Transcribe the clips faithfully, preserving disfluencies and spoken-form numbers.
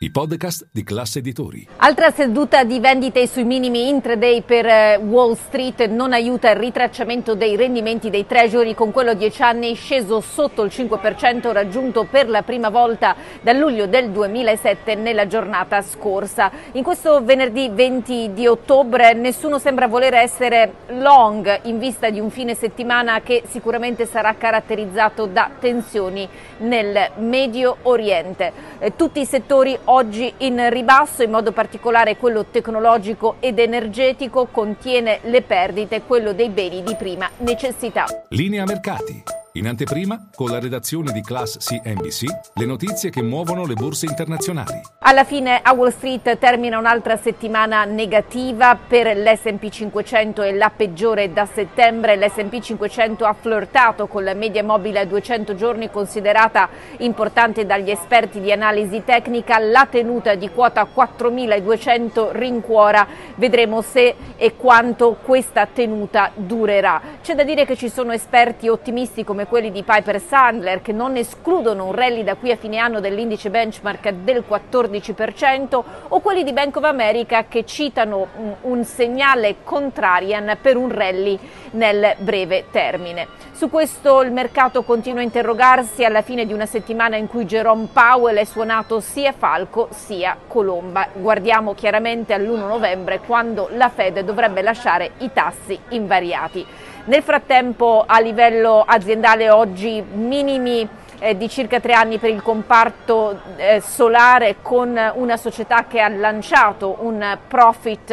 I podcast di Class Editori. Altra seduta di vendite sui minimi intraday per Wall Street non aiuta il ritracciamento dei rendimenti dei Treasury, con quello dieci anni sceso sotto il cinque per cento raggiunto per la prima volta dal luglio del duemilasette nella giornata scorsa. In questo venerdì venti di ottobre nessuno sembra voler essere long in vista di un fine settimana che sicuramente sarà caratterizzato da tensioni nel Medio Oriente. Tutti i settori oggi in ribasso, in modo particolare quello tecnologico ed energetico contiene le perdite, quello dei beni di prima necessità. Linea mercati. In anteprima, con la redazione di Class C N B C, le notizie che muovono le borse internazionali. Alla fine a Wall Street termina un'altra settimana negativa per l'esse and P cinquecento, è la peggiore da settembre. L'esse and P cinquecento ha flirtato con la media mobile a duecento giorni, considerata importante dagli esperti di analisi tecnica. La tenuta di quota quattromiladuecento rincuora, vedremo se e quanto questa tenuta durerà. C'è da dire che ci sono esperti ottimisti come quelli di Piper Sandler che non escludono un rally da qui a fine anno dell'indice benchmark del quattordici per cento, o quelli di Bank of America che citano un, un segnale contrarian per un rally nel breve termine. Su questo il mercato continua a interrogarsi alla fine di una settimana in cui Jerome Powell è suonato sia falco sia colomba. Guardiamo chiaramente all'primo novembre, quando la Fed dovrebbe lasciare i tassi invariati. Nel frattempo a livello aziendale oggi minimi eh, di circa tre anni per il comparto eh, solare, con una società che ha lanciato un profit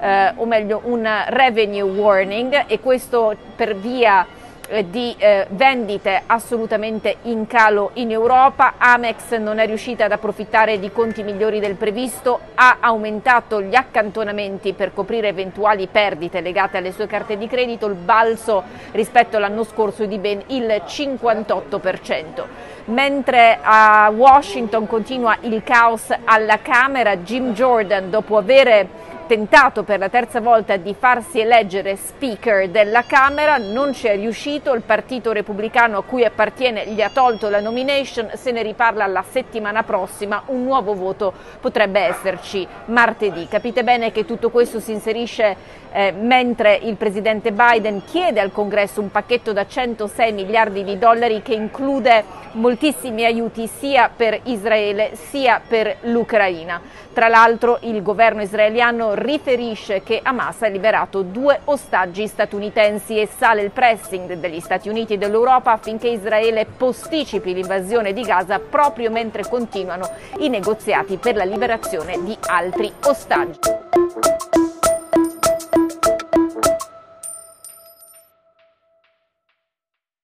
eh, o meglio un revenue warning, e questo per via di eh, vendite assolutamente in calo in Europa. Amex non è riuscita ad approfittare di conti migliori del previsto, ha aumentato gli accantonamenti per coprire eventuali perdite legate alle sue carte di credito, il balzo rispetto all'anno scorso di ben il cinquantotto per cento. Mentre a Washington continua il caos alla Camera, Jim Jordan, dopo avere tentato per la terza volta di farsi eleggere speaker della Camera, non ci è riuscito. Il partito repubblicano a cui appartiene gli ha tolto la nomination, se ne riparla la settimana prossima, un nuovo voto potrebbe esserci martedì. Capite bene che tutto questo si inserisce eh, mentre il presidente Biden chiede al Congresso un pacchetto da centosei miliardi di dollari che include moltissimi aiuti sia per Israele sia per l'Ucraina. Tra l'altro il governo israeliano riferisce che Hamas ha liberato due ostaggi statunitensi e sale il pressing degli Stati Uniti e dell'Europa affinché Israele posticipi l'invasione di Gaza proprio mentre continuano i negoziati per la liberazione di altri ostaggi.